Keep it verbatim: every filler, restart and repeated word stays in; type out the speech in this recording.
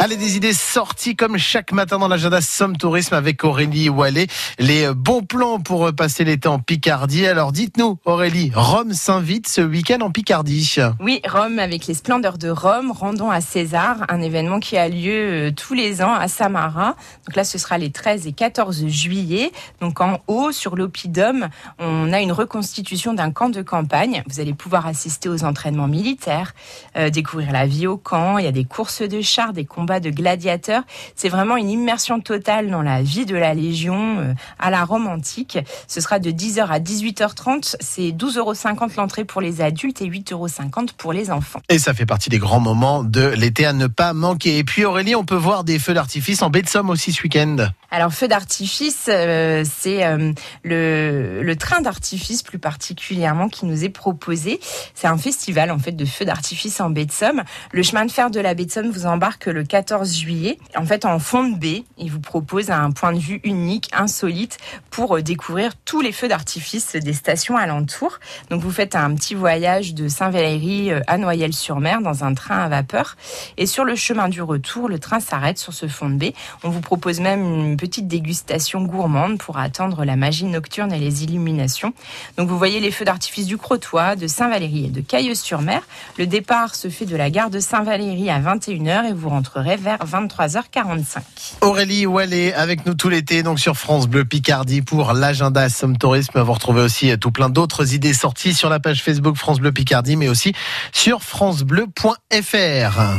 Allez, des idées sorties comme chaque matin dans l'agenda Somme Tourisme avec Aurélie Wallet. Les bons plans pour passer l'été en Picardie. Alors dites-nous, Aurélie, Rome s'invite ce week-end en Picardie. Oui, Rome avec les splendeurs de Rome. Rendons à César, un événement qui a lieu tous les ans à Samara. Donc là, ce sera les treize et quatorze juillet. Donc en haut, sur l'oppidum, on a une reconstitution d'un camp de campagne. Vous allez pouvoir assister aux entraînements militaires, euh, découvrir la vie au camp. Il y a des courses de chars, des combats de gladiateurs. C'est vraiment une immersion totale dans la vie de la Légion euh, à la Rome antique. Ce sera de dix heures à dix-huit heures trente. C'est douze euros cinquante l'entrée pour les adultes et huit euros cinquante pour les enfants. Et ça fait partie des grands moments de l'été à ne pas manquer. Et puis Aurélie, on peut voir des feux d'artifice en baie de Somme aussi ce week-end. Alors feux d'artifice, euh, c'est euh, le, le train d'artifice plus particulièrement qui nous est proposé. C'est un festival en fait de feux d'artifice en baie de Somme. Le chemin de fer de la baie de Somme vous embarque le quatorze juillet. En fait, en fond de baie, il vous propose un point de vue unique, insolite, pour découvrir tous les feux d'artifice des stations alentours. Donc vous faites un petit voyage de Saint-Valéry à Noyelles-sur-Mer dans un train à vapeur. Et sur le chemin du retour, le train s'arrête sur ce fond de baie. On vous propose même une petite dégustation gourmande pour attendre la magie nocturne et les illuminations. Donc vous voyez les feux d'artifice du Crotoy, de Saint-Valéry et de Cailleux-sur-Mer. Le départ se fait de la gare de Saint-Valéry à vingt et une heures et vous rentrerez vers vingt-trois heures quarante-cinq. Aurélie Wallet avec nous tout l'été donc sur France Bleu Picardie pour l'agenda Somme Tourisme. Vous retrouvez aussi tout plein d'autres idées sorties sur la page Facebook France Bleu Picardie mais aussi sur francebleu point fr.